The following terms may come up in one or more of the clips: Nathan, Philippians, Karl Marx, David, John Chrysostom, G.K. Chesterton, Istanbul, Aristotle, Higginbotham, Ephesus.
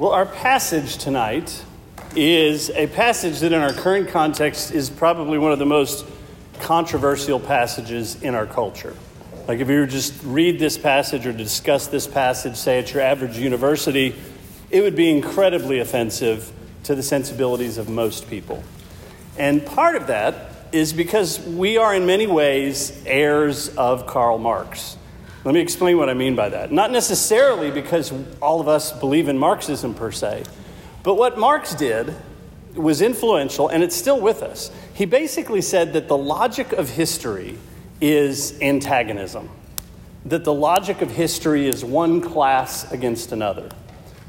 Well, our passage tonight is a passage that in our current context is probably one of the most controversial passages in our culture. Like if you were just read this passage or discuss this passage, say at your average university, it would be incredibly offensive to the sensibilities of most people. And part of that is because we are in many ways heirs of Karl Marx. Let me explain what I mean by that. Not necessarily because all of us believe in Marxism per se, but what Marx did was influential, and it's still with us. He basically said that the logic of history is antagonism, that the logic of history is one class against another,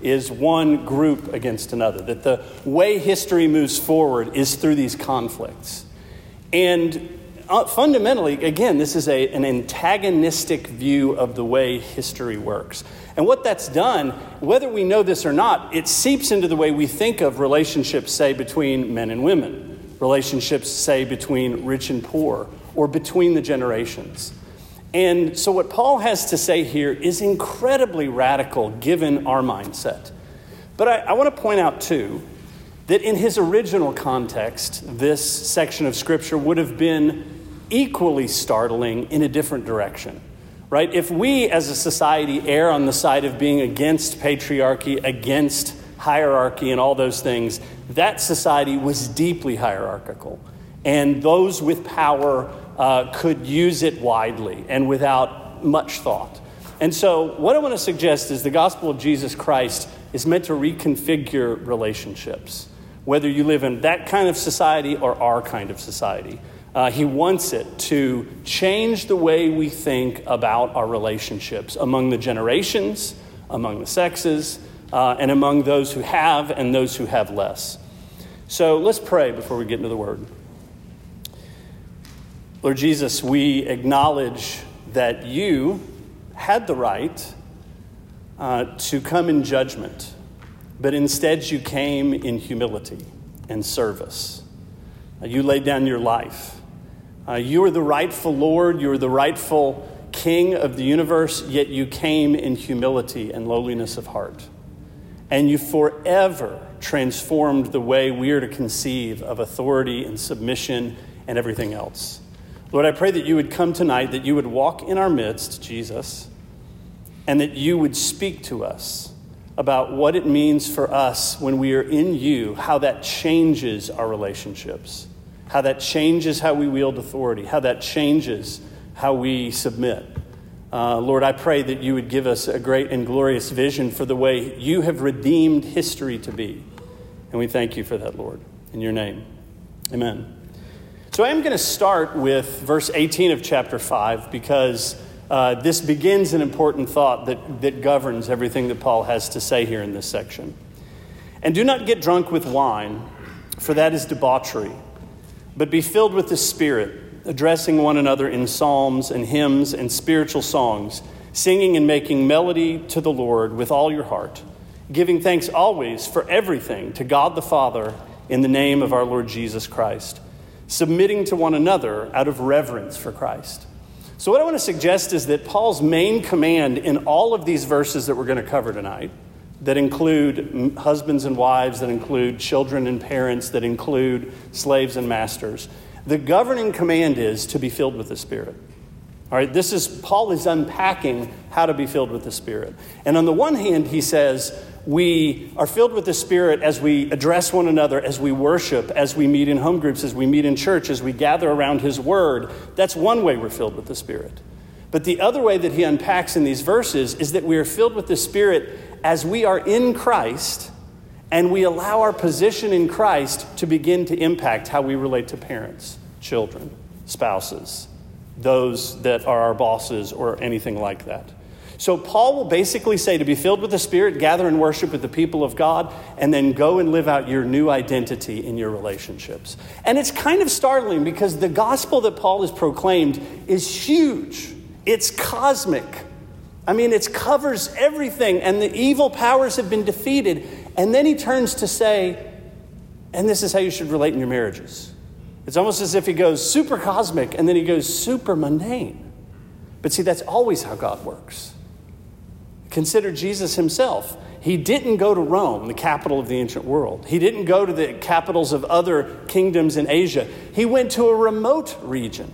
is one group against another, that the way history moves forward is through these conflicts. And fundamentally, again, this is an antagonistic view of the way history works. And what that's done, whether we know this or not, it seeps into the way we think of relationships, say, between men and women, relationships, say, between rich and poor, or between the generations. And so what Paul has to say here is incredibly radical given our mindset. But I want to point out, too, that in his original context, this section of Scripture would have been equally startling in a different direction, right? If we as a society err on the side of being against patriarchy, against hierarchy and all those things, that society was deeply hierarchical. And those with power could use it widely and without much thought. And so what I want to suggest is the gospel of Jesus Christ is meant to reconfigure relationships, whether you live in that kind of society or our kind of society. He wants it to change the way we think about our relationships among the generations, among the sexes, and among those who have and those who have less. So let's pray before we get into the Word. Lord Jesus, we acknowledge that you had the right to come in judgment, but instead you came in humility and service. You laid down your life. You are the rightful Lord. You are the rightful King of the universe, yet you came in humility and lowliness of heart. And you forever transformed the way we are to conceive of authority and submission and everything else. Lord, I pray that you would come tonight, that you would walk in our midst, Jesus, and that you would speak to us about what it means for us when we are in you, how that changes our relationships, how that changes how we wield authority, how that changes how we submit. Lord, I pray that you would give us a great and glorious vision for the way you have redeemed history to be. And we thank you for that, Lord. In your name, amen. So I am going to start with verse 18 of chapter 5 because this begins an important thought that governs everything that Paul has to say here in this section. And do not get drunk with wine, for that is debauchery, but be filled with the Spirit, addressing one another in psalms and hymns and spiritual songs, singing and making melody to the Lord with all your heart, giving thanks always for everything to God the Father in the name of our Lord Jesus Christ, submitting to one another out of reverence for Christ. So what I want to suggest is that Paul's main command in all of these verses that we're going to cover tonight, that include husbands and wives, that include children and parents, that include slaves and masters, the governing command is to be filled with the Spirit. All right, Paul is unpacking how to be filled with the Spirit. And on the one hand, he says, we are filled with the Spirit as we address one another, as we worship, as we meet in home groups, as we meet in church, as we gather around his word. That's one way we're filled with the Spirit. But the other way that he unpacks in these verses is that we are filled with the Spirit as we are in Christ and we allow our position in Christ to begin to impact how we relate to parents, children, spouses, those that are our bosses or anything like that. So Paul will basically say to be filled with the Spirit, gather and worship with the people of God, and then go and live out your new identity in your relationships. And it's kind of startling because the gospel that Paul has proclaimed is huge. It's cosmic. I mean, it covers everything, and the evil powers have been defeated. And then he turns to say, and this is how you should relate in your marriages. It's almost as if he goes super cosmic and then he goes super mundane. But see, that's always how God works. Consider Jesus himself. He didn't go to Rome, the capital of the ancient world. He didn't go to the capitals of other kingdoms in Asia. He went to a remote region,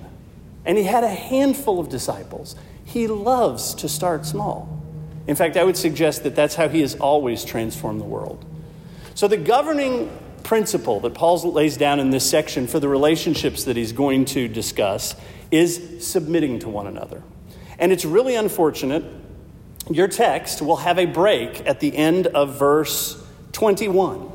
and he had a handful of disciples. He loves to start small. In fact, I would suggest that that's how he has always transformed the world. So the governing principle that Paul lays down in this section for the relationships that he's going to discuss is submitting to one another. And it's really unfortunate. Your text will have a break at the end of verse 21.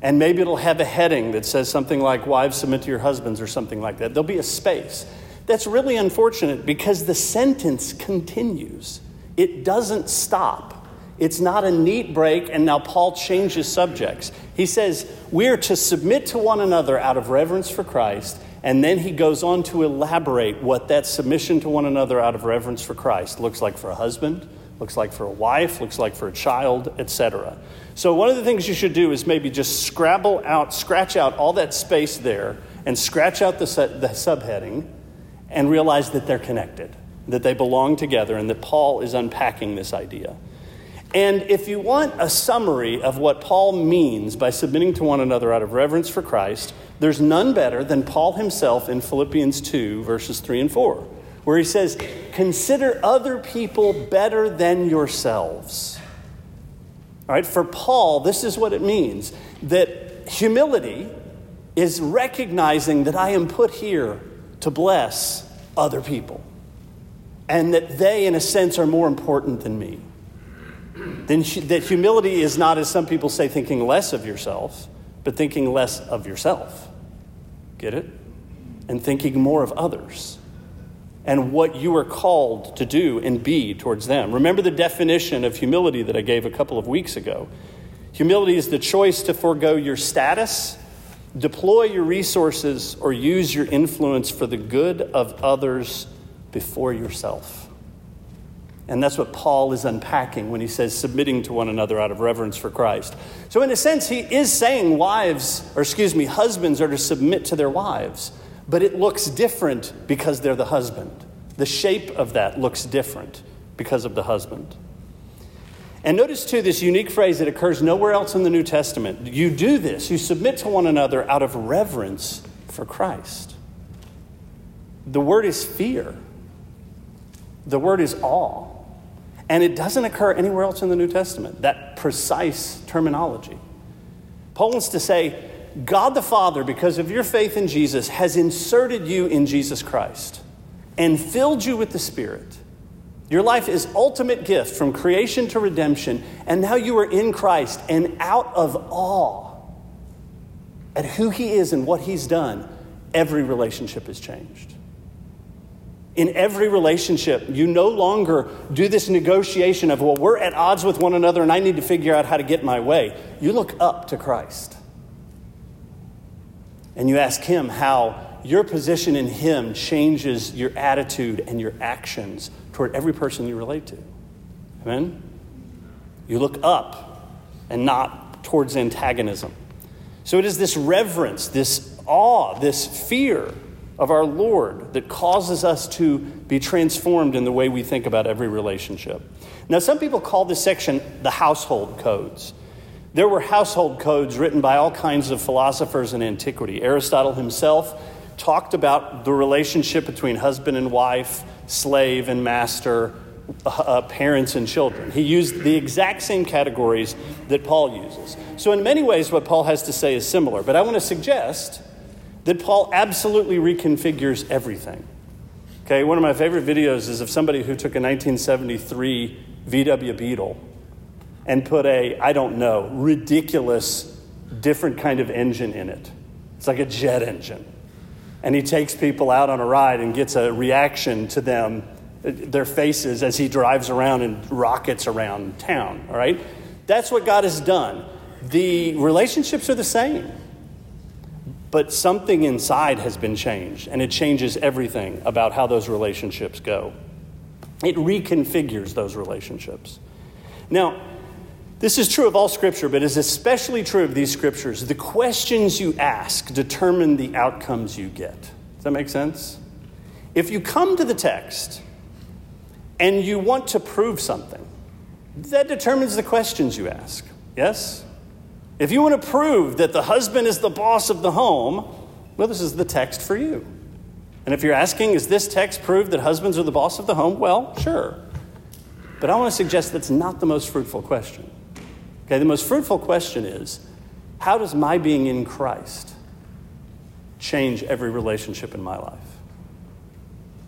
And maybe it'll have a heading that says something like, wives, submit to your husbands, or something like that. There'll be a space. That's really unfortunate because the sentence continues. It doesn't stop. It's not a neat break, and now Paul changes subjects. He says, we're to submit to one another out of reverence for Christ. And then he goes on to elaborate what that submission to one another out of reverence for Christ looks like for a husband, looks like for a wife, looks like for a child, etc. So one of the things you should do is maybe just scratch out all that space there and scratch out the subheading and realize that they're connected, that they belong together, and that Paul is unpacking this idea. And if you want a summary of what Paul means by submitting to one another out of reverence for Christ, there's none better than Paul himself in Philippians 2, verses 3 and 4, where he says, consider other people better than yourselves. All right, for Paul, this is what it means, that humility is recognizing that I am put here to bless other people, and that they, in a sense, are more important than me. Then that humility is not, as some people say, thinking less of yourself, but thinking less of yourself. Get it? And thinking more of others and what you are called to do and be towards them. Remember the definition of humility that I gave a couple of weeks ago. Humility is the choice to forego your status, deploy your resources, or use your influence for the good of others before yourself. And that's what Paul is unpacking when he says submitting to one another out of reverence for Christ. So in a sense, he is saying husbands are to submit to their wives, but it looks different because they're the husband. The shape of that looks different because of the husband. And notice, too, this unique phrase that occurs nowhere else in the New Testament. You do this, you submit to one another out of reverence for Christ. The word is fear. The word is awe. And it doesn't occur anywhere else in the New Testament, that precise terminology. Paul wants to say, God the Father, because of your faith in Jesus, has inserted you in Jesus Christ and filled you with the Spirit. Your life is ultimate gift from creation to redemption, and now you are in Christ and out of awe at who he is and what he's done, every relationship is changed. In every relationship, you no longer do this negotiation of, well, we're at odds with one another and I need to figure out how to get my way. You look up to Christ. And you ask him how your position in him changes your attitude and your actions toward every person you relate to. Amen? You look up and not towards antagonism. So it is this reverence, this awe, this fear of our Lord that causes us to be transformed in the way we think about every relationship. Now, some people call this section the household codes. There were household codes written by all kinds of philosophers in antiquity. Aristotle himself talked about the relationship between husband and wife, slave and master, parents and children. He used the exact same categories that Paul uses. So in many ways, what Paul has to say is similar. But I want to suggest that Paul absolutely reconfigures everything. Okay, one of my favorite videos is of somebody who took a 1973 VW Beetle and put a, I don't know, ridiculous different kind of engine in it. It's like a jet engine. And he takes people out on a ride and gets a reaction to them, their faces, as he drives around and rockets around town, all right? That's what God has done. The relationships are the same. But something inside has been changed, and it changes everything about how those relationships go. It reconfigures those relationships. Now, this is true of all Scripture, but is especially true of these Scriptures. The questions you ask determine the outcomes you get. Does that make sense? If you come to the text and you want to prove something, that determines the questions you ask, yes? If you want to prove that the husband is the boss of the home, well, this is the text for you. And if you're asking, is this text prove that husbands are the boss of the home? Well, sure. But I want to suggest that's not the most fruitful question. Okay, the most fruitful question is, how does my being in Christ change every relationship in my life?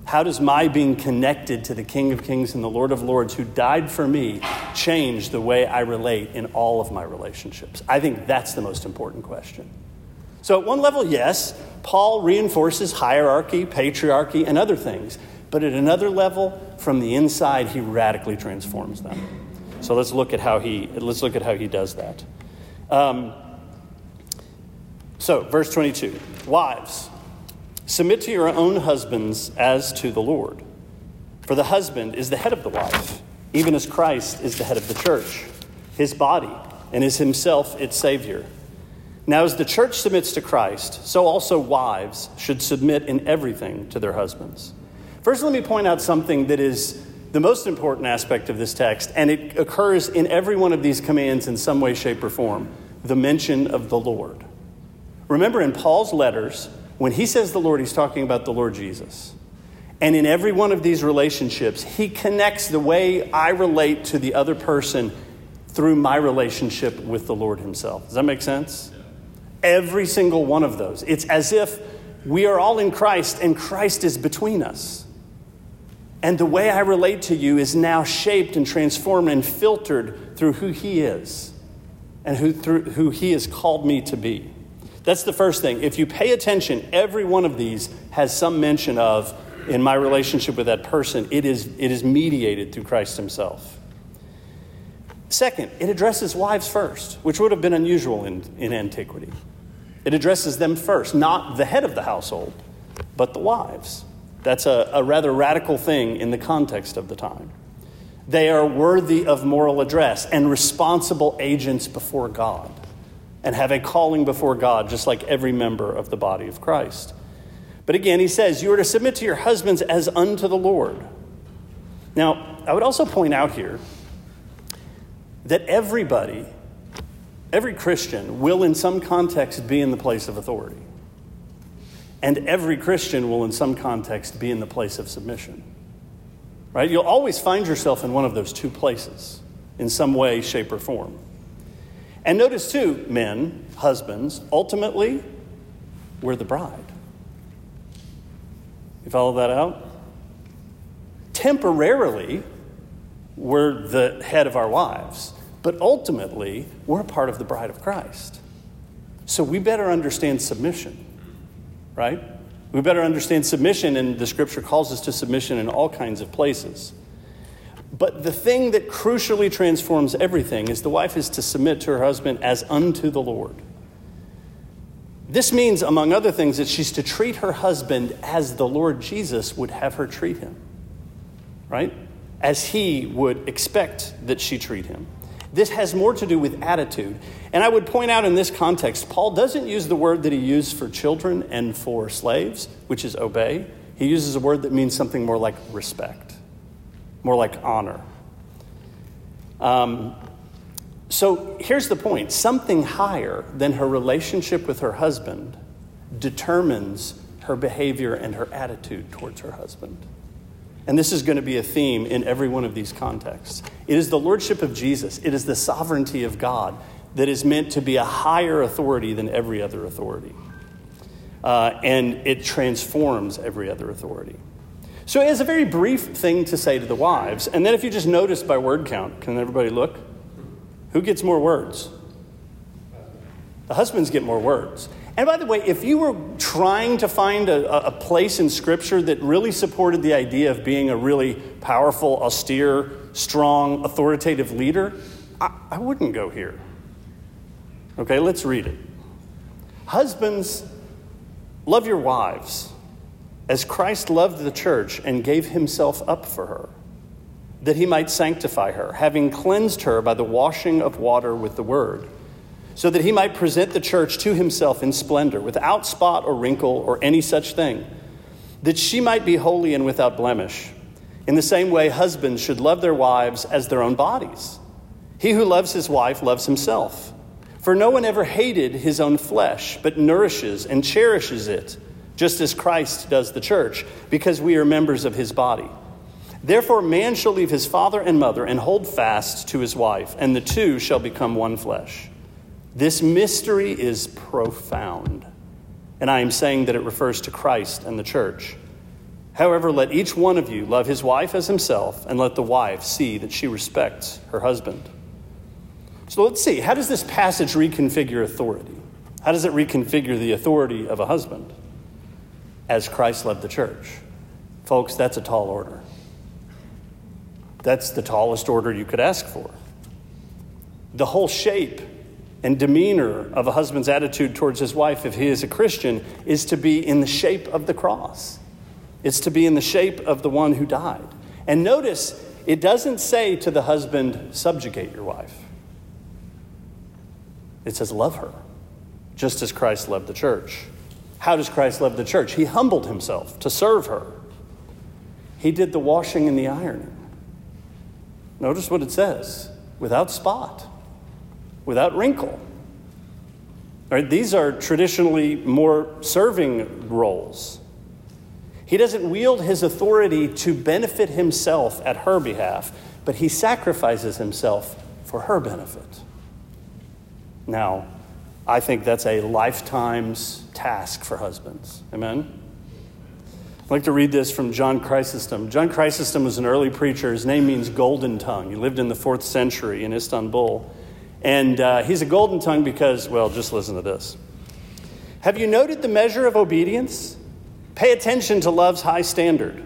How does my being connected to the King of Kings and the Lord of Lords who died for me change the way I relate in all of my relationships? I think that's the most important question. So at one level, yes, Paul reinforces hierarchy, patriarchy, and other things. But at another level, from the inside, he radically transforms them. So let's look at how he does that. So verse 22, wives, submit to your own husbands as to the Lord. For the husband is the head of the wife, even as Christ is the head of the church, his body, and is himself its Savior. Now, as the church submits to Christ, so also wives should submit in everything to their husbands. First, let me point out something that is the most important aspect of this text, and it occurs in every one of these commands in some way, shape, or form, the mention of the Lord. Remember in Paul's letters, when he says the Lord, he's talking about the Lord Jesus. And in every one of these relationships, he connects the way I relate to the other person through my relationship with the Lord himself. Does that make sense? Yeah. Every single one of those. It's as if we are all in Christ and Christ is between us. And the way I relate to you is now shaped and transformed and filtered through who he is and through who he has called me to be. That's the first thing. If you pay attention, every one of these has some mention of, in my relationship with that person, it is mediated through Christ himself. Second, it addresses wives first, which would have been unusual in antiquity. It addresses them first, not the head of the household, but the wives. That's a rather radical thing in the context of the time. They are worthy of moral address and responsible agents before God, and have a calling before God, just like every member of the body of Christ. But again, he says, you are to submit to your husbands as unto the Lord. Now, I would also point out here that every Christian will in some context be in the place of authority. And every Christian will in some context be in the place of submission. Right? You'll always find yourself in one of those two places in some way, shape, or form. And notice, too, men, husbands, ultimately, we're the bride. You follow that out? Temporarily, we're the head of our wives. But ultimately, we're a part of the bride of Christ. So we better understand submission, right? We better understand submission, and the Scripture calls us to submission in all kinds of places. But the thing that crucially transforms everything is the wife is to submit to her husband as unto the Lord. This means, among other things, that she's to treat her husband as the Lord Jesus would have her treat him, right? As he would expect that she treat him. This has more to do with attitude. And I would point out in this context, Paul doesn't use the word that he used for children and for slaves, which is obey. He uses a word that means something more like respect. More like honor. So here's the point. Something higher than her relationship with her husband determines her behavior and her attitude towards her husband. And this is going to be a theme in every one of these contexts. It is the lordship of Jesus. It is the sovereignty of God that is meant to be a higher authority than every other authority. And it transforms every other authority. So it is a very brief thing to say to the wives. And then if you just notice by word count, can everybody look? Who gets more words? The husbands get more words. And by the way, if you were trying to find a place in Scripture that really supported the idea of being a really powerful, austere, strong, authoritative leader, I wouldn't go here. Okay, let's read it. Husbands, love your wives, as Christ loved the church and gave himself up for her, that he might sanctify her, having cleansed her by the washing of water with the word, so that he might present the church to himself in splendor, without spot or wrinkle or any such thing, that she might be holy and without blemish. In the same way, husbands should love their wives as their own bodies. He who loves his wife loves himself. For no one ever hated his own flesh, but nourishes and cherishes it, just as Christ does the church, because we are members of his body. Therefore, man shall leave his father and mother and hold fast to his wife, and the two shall become one flesh. This mystery is profound, and I am saying that it refers to Christ and the church. However, let each one of you love his wife as himself, and let the wife see that she respects her husband. So let's see, how does this passage reconfigure authority? How does it reconfigure the authority of a husband? As Christ loved the church. Folks, that's a tall order. That's the tallest order you could ask for. The whole shape and demeanor of a husband's attitude towards his wife, if he is a Christian, is to be in the shape of the cross. It's to be in the shape of the one who died. And notice, it doesn't say to the husband, subjugate your wife. It says, love her, just as Christ loved the church. How does Christ love the church? He humbled himself to serve her. He did the washing and the ironing. Notice what it says, without spot, without wrinkle. Right, these are traditionally more serving roles. He doesn't wield his authority to benefit himself at her behalf, but he sacrifices himself for her benefit. Now, I think that's a lifetime's task for husbands. Amen? I'd like to read this from John Chrysostom. John Chrysostom was an early preacher. His name means golden tongue. He lived in the 4th century in Istanbul. And he's a golden tongue because, well, just listen to this. Have you noted the measure of obedience? Pay attention to love's high standard.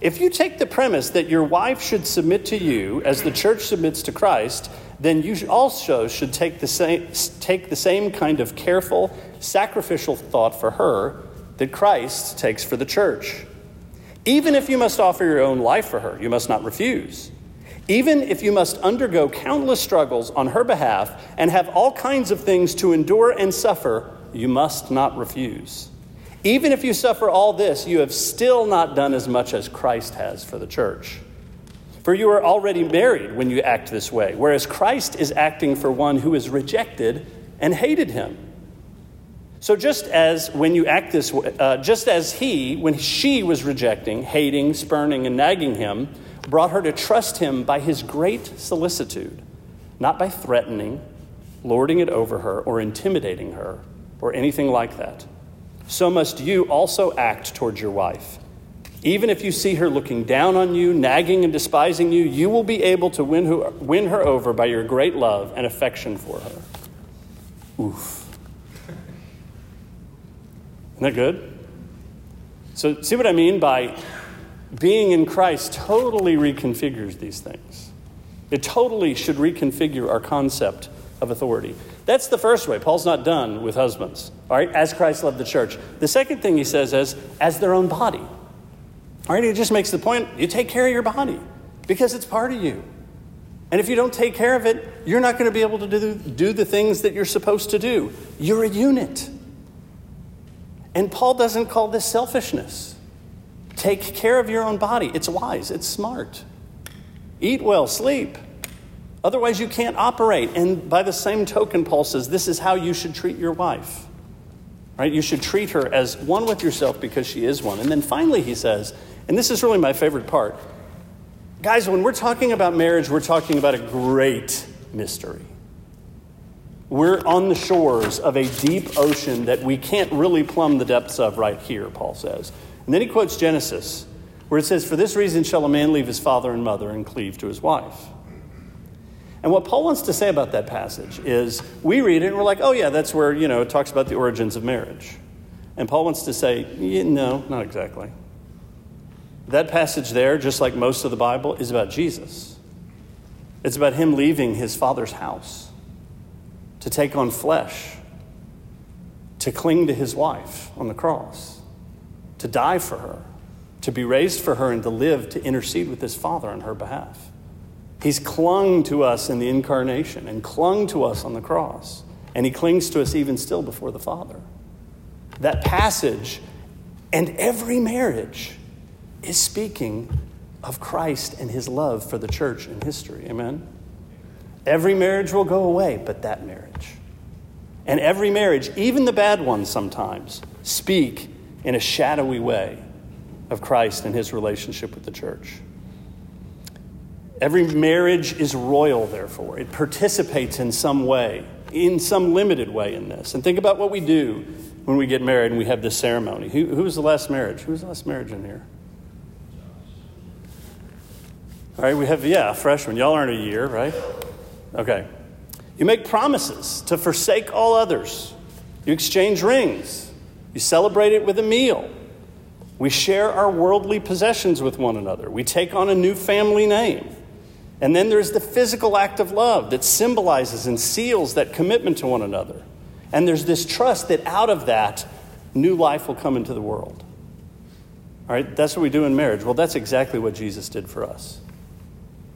If you take the premise that your wife should submit to you as the church submits to Christ, then you also should take the same kind of careful, sacrificial thought for her that Christ takes for the church. Even if you must offer your own life for her, you must not refuse. Even if you must undergo countless struggles on her behalf and have all kinds of things to endure and suffer, you must not refuse. Even if you suffer all this, you have still not done as much as Christ has for the church. For you are already married when you act this way, whereas Christ is acting for one who is rejected and hated him. So just as she was rejecting, hating, spurning, and nagging him, brought her to trust him by his great solicitude, not by threatening, lording it over her, or intimidating her, or anything like that. So must you also act towards your wife. Even if you see her looking down on you, nagging and despising you, you will be able to win her over by your great love and affection for her. Oof. Isn't that good? So see what I mean by being in Christ totally reconfigures these things. It totally should reconfigure our concept of authority. That's the first way. Paul's not done with husbands. All right, as Christ loved the church. The second thing he says is, as their own body. All right, he just makes the point, you take care of your body because it's part of you. And if you don't take care of it, you're not going to be able to do the things that you're supposed to do. You're a unit. And Paul doesn't call this selfishness. Take care of your own body. It's wise. It's smart. Eat well. Sleep. Otherwise, you can't operate. And by the same token, Paul says, this is how you should treat your wife. Right? You should treat her as one with yourself because she is one. And then finally, he says, and this is really my favorite part. Guys, when we're talking about marriage, we're talking about a great mystery. We're on the shores of a deep ocean that we can't really plumb the depths of right here, Paul says. And then he quotes Genesis, where it says, for this reason shall a man leave his father and mother and cleave to his wife. And what Paul wants to say about that passage is we read it and we're like, oh, yeah, that's where, it talks about the origins of marriage. And Paul wants to say, no, not exactly. That passage there, just like most of the Bible, is about Jesus. It's about him leaving his father's house to take on flesh, to cling to his wife on the cross, to die for her, to be raised for her, and to live to intercede with his Father on her behalf. He's clung to us in the incarnation and clung to us on the cross, and he clings to us even still before the Father. That passage and every marriage is speaking of Christ and his love for the church in history. Amen? Every marriage will go away, but that marriage. And every marriage, even the bad ones sometimes, speak in a shadowy way of Christ and his relationship with the church. Every marriage is royal, therefore. It participates in some way, in some limited way in this. And think about what we do when we get married and we have this ceremony. Who was the last marriage? Who was the last marriage in here? All right, we have, freshmen. Y'all aren't a year, right? Okay. You make promises to forsake all others. You exchange rings. You celebrate it with a meal. We share our worldly possessions with one another. We take on a new family name. And then there's the physical act of love that symbolizes and seals that commitment to one another. And there's this trust that out of that, new life will come into the world. All right, that's what we do in marriage. Well, that's exactly what Jesus did for us.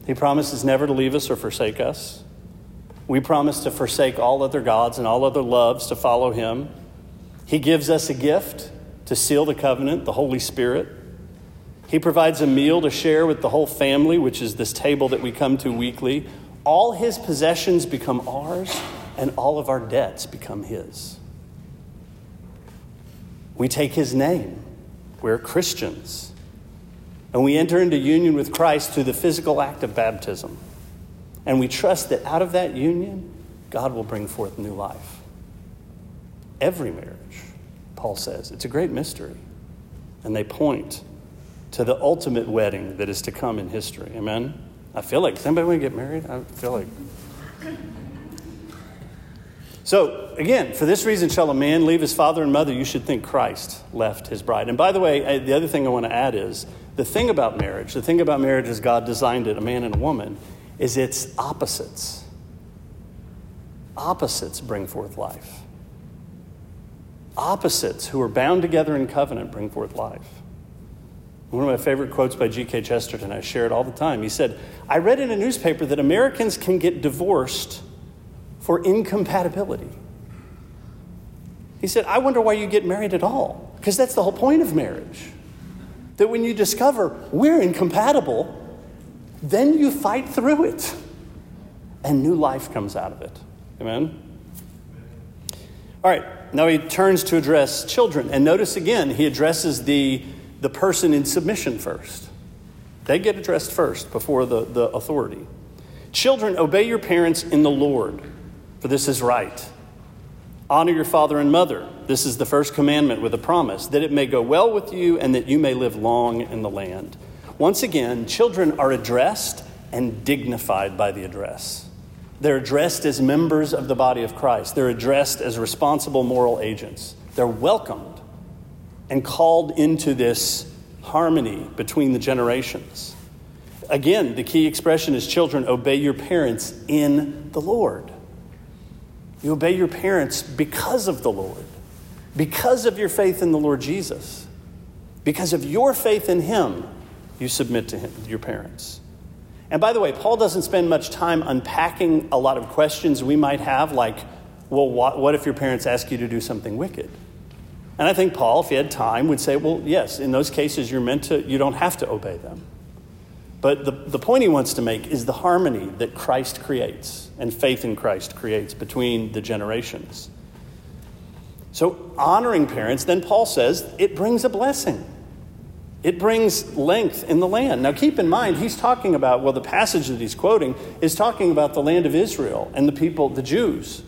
He promises never to leave us or forsake us. We promise to forsake all other gods and all other loves to follow him. He gives us a gift to seal the covenant, the Holy Spirit. He provides a meal to share with the whole family, which is this table that we come to weekly. All his possessions become ours, and all of our debts become his. We take his name. We're Christians. And we enter into union with Christ through the physical act of baptism. And we trust that out of that union, God will bring forth new life. Every marriage, Paul says, it's a great mystery. And they point to the ultimate wedding that is to come in history. Amen? I feel like, does anybody want to get married? I feel like. So, again, for this reason shall a man leave his father and mother. You should think Christ left his bride. And by the way, the other thing I want to add is, the thing about marriage as God designed it, a man and a woman, is its opposites. Opposites bring forth life. Opposites who are bound together in covenant bring forth life. One of my favorite quotes by G.K. Chesterton, I share it all the time. He said, I read in a newspaper that Americans can get divorced for incompatibility. He said, I wonder why you get married at all, because that's the whole point of marriage. That when you discover we're incompatible, then you fight through it. And new life comes out of it. Amen? All right, now he turns to address children. And notice again, he addresses the person in submission first. They get addressed first before the authority. Children, obey your parents in the Lord, for this is right. Honor your father and mother. This is the first commandment with a promise, that it may go well with you and that you may live long in the land. Once again, children are addressed and dignified by the address. They're addressed as members of the body of Christ. They're addressed as responsible moral agents. They're welcomed and called into this harmony between the generations. Again, the key expression is children, obey your parents in the Lord. You obey your parents because of the Lord, because of your faith in the Lord Jesus, because of your faith in him, you submit to him, your parents. And by the way, Paul doesn't spend much time unpacking a lot of questions we might have, like, well, what if your parents ask you to do something wicked? And I think Paul, if he had time, would say, well, yes, in those cases, you don't have to obey them. But the point he wants to make is the harmony that Christ creates and faith in Christ creates between the generations. So honoring parents, then Paul says, it brings a blessing. It brings length in the land. Now keep in mind, he's talking about, well, the passage that he's quoting is talking about the land of Israel and the people, the Jews.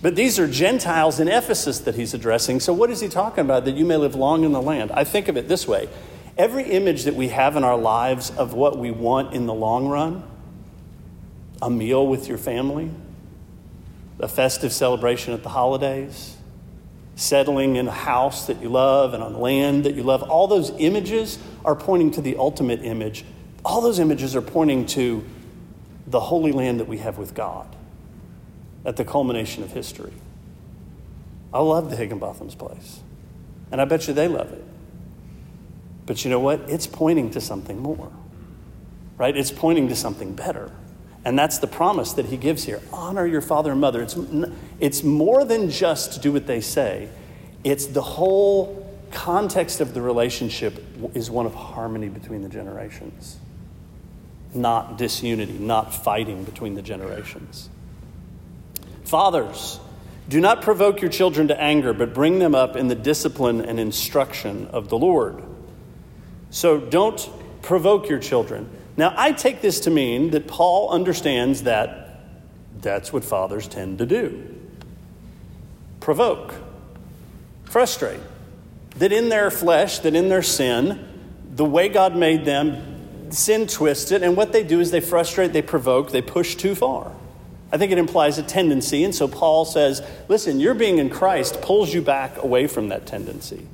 But these are Gentiles in Ephesus that he's addressing. So what is he talking about? That you may live long in the land. I think of it this way. Every image that we have in our lives of what we want in the long run, a meal with your family, a festive celebration at the holidays, settling in a house that you love and on land that you love, all those images are pointing to the ultimate image. All those images are pointing to the holy land that we have with God at the culmination of history. I love the Higginbotham's place, and I bet you they love it. But you know what? It's pointing to something more, right? It's pointing to something better. And that's the promise that he gives here. Honor your father and mother. It's more than just do what they say. It's the whole context of the relationship is one of harmony between the generations, not disunity, not fighting between the generations. Fathers, do not provoke your children to anger, but bring them up in the discipline and instruction of the Lord. So don't provoke your children. Now, I take this to mean that Paul understands that that's what fathers tend to do. Provoke. Frustrate. That in their flesh, that in their sin, the way God made them, sin twists it, and what they do is they frustrate, they provoke, they push too far. I think it implies a tendency, and so Paul says, listen, your being in Christ pulls you back away from that tendency.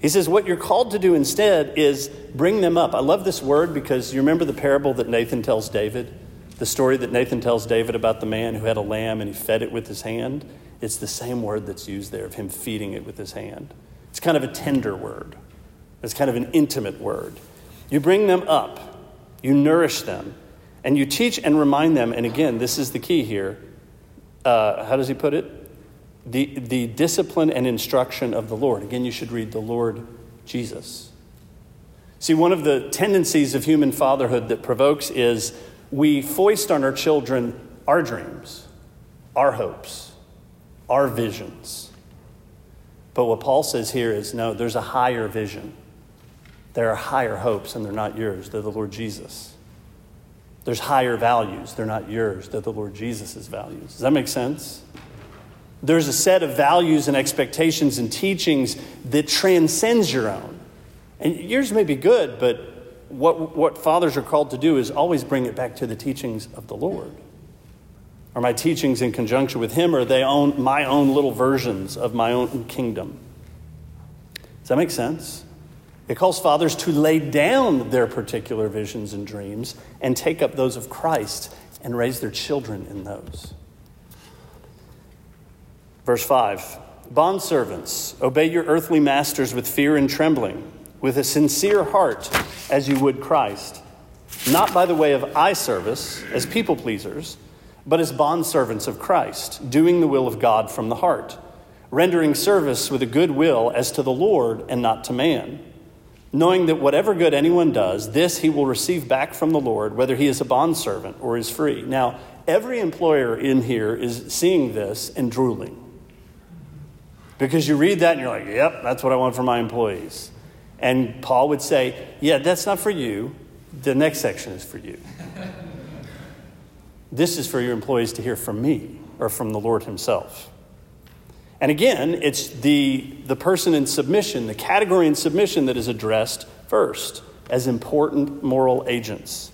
He says, what you're called to do instead is bring them up. I love this word because you remember the parable that Nathan tells David? The story that Nathan tells David about the man who had a lamb and he fed it with his hand? It's the same word that's used there of him feeding it with his hand. It's kind of a tender word. It's kind of an intimate word. You bring them up. You nourish them. And you teach and remind them, and again, this is the key here. How does he put it? The discipline and instruction of the Lord. Again, you should read the Lord Jesus. See, one of the tendencies of human fatherhood that provokes is we foist on our children our dreams, our hopes, our visions. But what Paul says here is, no, there's a higher vision. There are higher hopes, and they're not yours. They're the Lord Jesus. There's higher values. They're not yours. They're the Lord Jesus' values. Does that make sense? There's a set of values and expectations and teachings that transcends your own. And yours may be good, but what fathers are called to do is always bring it back to the teachings of the Lord. Are my teachings in conjunction with him, or are they my own little versions of my own kingdom? Does that make sense? It calls fathers to lay down their particular visions and dreams and take up those of Christ and raise their children in those. Verse 5, bondservants, obey your earthly masters with fear and trembling, with a sincere heart as you would Christ, not by the way of eye service as people pleasers, but as bondservants of Christ, doing the will of God from the heart, rendering service with a good will as to the Lord and not to man. Knowing that whatever good anyone does, this he will receive back from the Lord, whether he is a bondservant or is free. Now, every employer in here is seeing this and drooling. Because you read that and you're like, yep, that's what I want for my employees. And Paul would say, yeah, that's not for you. The next section is for you. This is for your employees to hear from me or from the Lord himself. And again, it's the person in submission, the category in submission that is addressed first as important moral agents.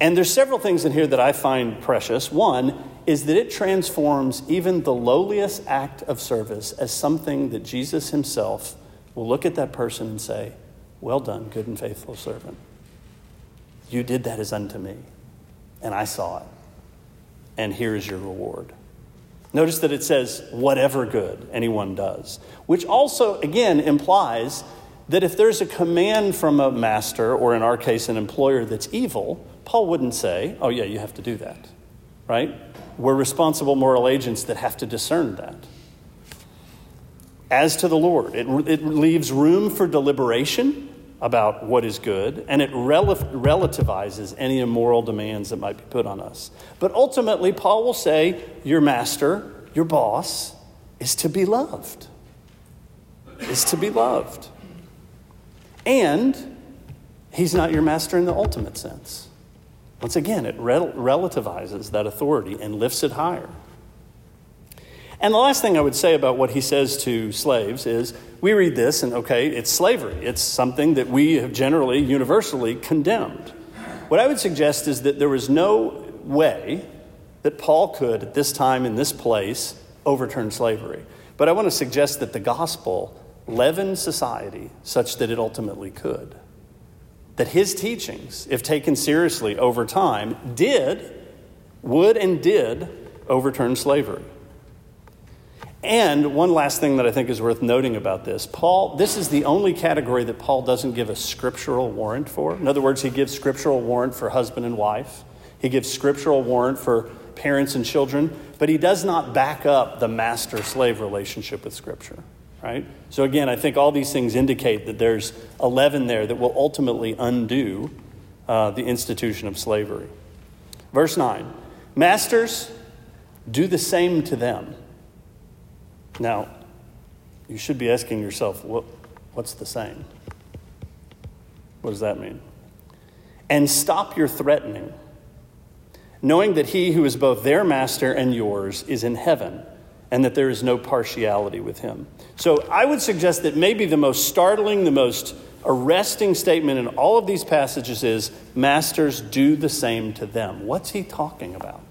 And there's several things in here that I find precious. One is that it transforms even the lowliest act of service as something that Jesus himself will look at that person and say, well done, good and faithful servant. You did that as unto me, and I saw it, and here is your reward. Notice that it says, whatever good anyone does, which also, again, implies that if there's a command from a master, or in our case, an employer that's evil, Paul wouldn't say, oh, yeah, you have to do that, right? We're responsible moral agents that have to discern that. As to the Lord, it leaves room for deliberation about what is good, and it relativizes any immoral demands that might be put on us. But ultimately, Paul will say, your master, your boss, is to be loved. Is to be loved. And he's not your master in the ultimate sense. Once again, it relativizes that authority and lifts it higher. And the last thing I would say about what he says to slaves is, we read this and, okay, it's slavery. It's something that we have generally, universally condemned. What I would suggest is that there was no way that Paul could, at this time, in this place, overturn slavery. But I want to suggest that the gospel leavened society such that it ultimately could. That his teachings, if taken seriously over time, would and did overturn slavery. And one last thing that I think is worth noting about this, this is the only category that Paul doesn't give a scriptural warrant for. In other words, he gives scriptural warrant for husband and wife. He gives scriptural warrant for parents and children, but he does not back up the master-slave relationship with Scripture. right? So again, I think all these things indicate that there's 11 there that will ultimately undo the institution of slavery. Verse 9, masters, do the same to them. Now, you should be asking yourself, what's the same? What does that mean? And stop your threatening, knowing that he who is both their master and yours is in heaven, and that there is no partiality with him. So I would suggest that maybe the most startling, the most arresting statement in all of these passages is, masters, do the same to them. What's he talking about?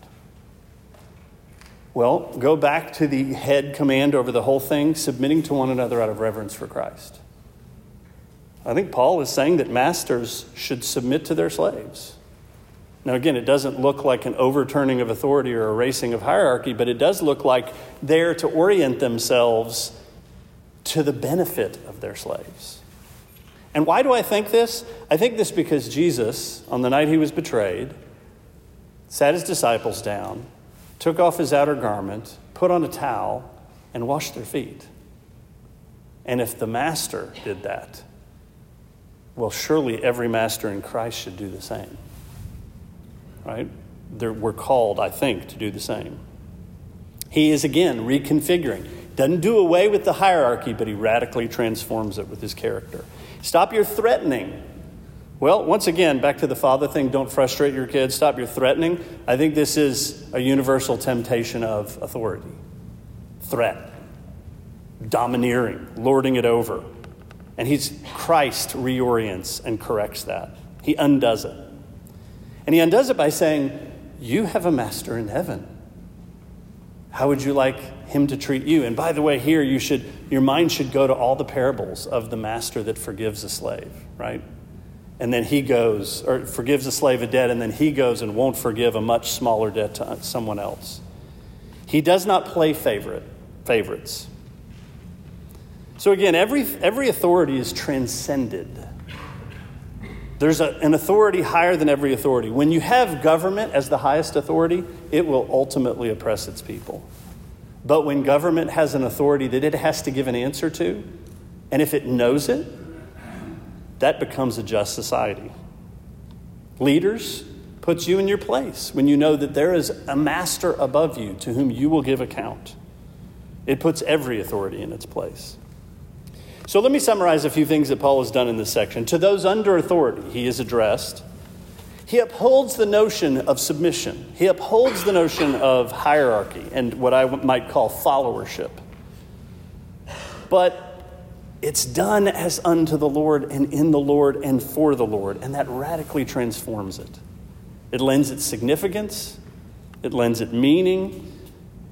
Well, go back to the head command over the whole thing, submitting to one another out of reverence for Christ. I think Paul is saying that masters should submit to their slaves. Now, again, it doesn't look like an overturning of authority or erasing of hierarchy, but it does look like they're to orient themselves to the benefit of their slaves. And why do I think this? I think this because Jesus, on the night he was betrayed, sat his disciples down, took off his outer garment, put on a towel, and washed their feet. And if the master did that, well, surely every master in Christ should do the same. Right? We're called, I think, to do the same. He is, again, reconfiguring. Doesn't do away with the hierarchy, but he radically transforms it with his character. Stop your threatening. Well, once again, back to the father thing, don't frustrate your kids. Stop your threatening. I think this is a universal temptation of authority. Threat. Domineering. Lording it over. And Christ reorients and corrects that. He undoes it. And he undoes it by saying, you have a master in heaven. How would you like him to treat you? And by the way, here your mind should go to all the parables of the master that forgives a slave, right? And then he goes, or forgives a slave a debt, and then he goes and won't forgive a much smaller debt to someone else. He does not play favorites. So again, every authority is transcended. There's an authority higher than every authority. When you have government as the highest authority, it will ultimately oppress its people. But when government has an authority that it has to give an answer to, and if it knows it, that becomes a just society. Leaders puts you in your place when you know that there is a master above you to whom you will give account. It puts every authority in its place. So let me summarize a few things that Paul has done in this section. To those under authority, he is addressed. He upholds the notion of submission. He upholds the notion of hierarchy and what I might call followership. But it's done as unto the Lord and in the Lord and for the Lord, and that radically transforms it. It lends it significance. It lends it meaning.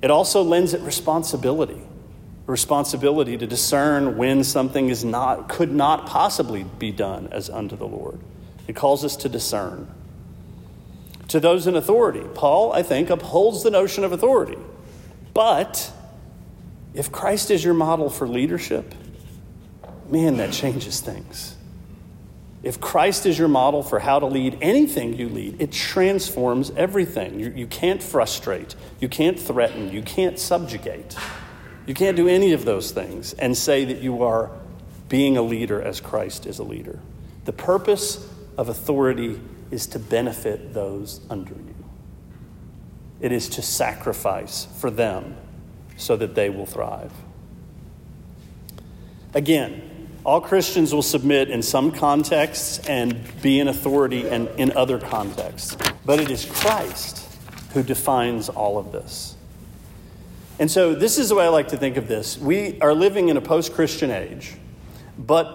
It also lends it responsibility. Responsibility to discern when something could not possibly be done as unto the Lord. It calls us to discern. To those in authority, Paul, I think, upholds the notion of authority. But if Christ is your model for leadership, man, that changes things. If Christ is your model for how to lead anything you lead, it transforms everything. You can't frustrate. You can't threaten. You can't subjugate. You can't do any of those things and say that you are being a leader as Christ is a leader. The purpose of authority is to benefit those under you. It is to sacrifice for them so that they will thrive. Again, all Christians will submit in some contexts and be in authority and in other contexts. But it is Christ who defines all of this. And so this is the way I like to think of this. We are living in a post-Christian age, but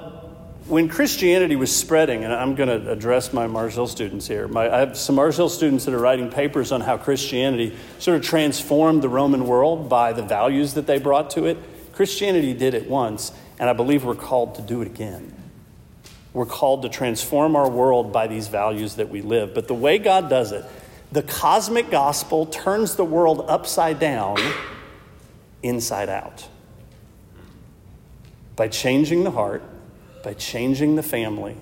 when Christianity was spreading, and I'm going to address my Mars Hill students here. I have some Mars Hill students that are writing papers on how Christianity sort of transformed the Roman world by the values that they brought to it. Christianity did it once, and I believe we're called to do it again. We're called to transform our world by these values that we live. But the way God does it, the cosmic gospel turns the world upside down, inside out. By changing the heart, by changing the family,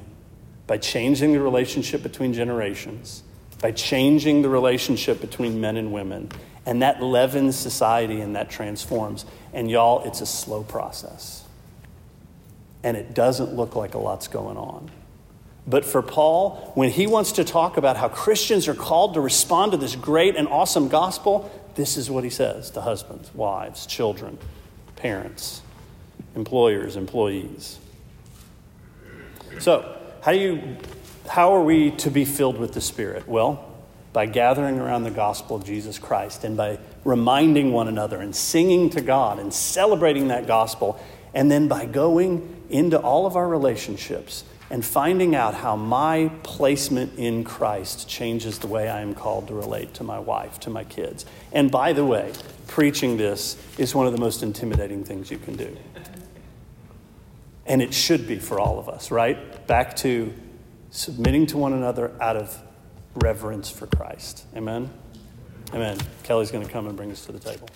by changing the relationship between generations, by changing the relationship between men and women, and that leavens society and that transforms. And y'all, it's a slow process. and it doesn't look like a lot's going on. But for Paul, when he wants to talk about how Christians are called to respond to this great and awesome gospel, this is what he says to husbands, wives, children, parents, employers, employees. So, how are we to be filled with the Spirit? Well, by gathering around the gospel of Jesus Christ and by reminding one another and singing to God and celebrating that gospel, and then by going into all of our relationships and finding out how my placement in Christ changes the way I am called to relate to my wife, to my kids. And by the way, preaching this is one of the most intimidating things you can do. And it should be for all of us, right? Back to submitting to one another out of reverence for Christ. Amen? Amen. Kelly's going to come and bring us to the table.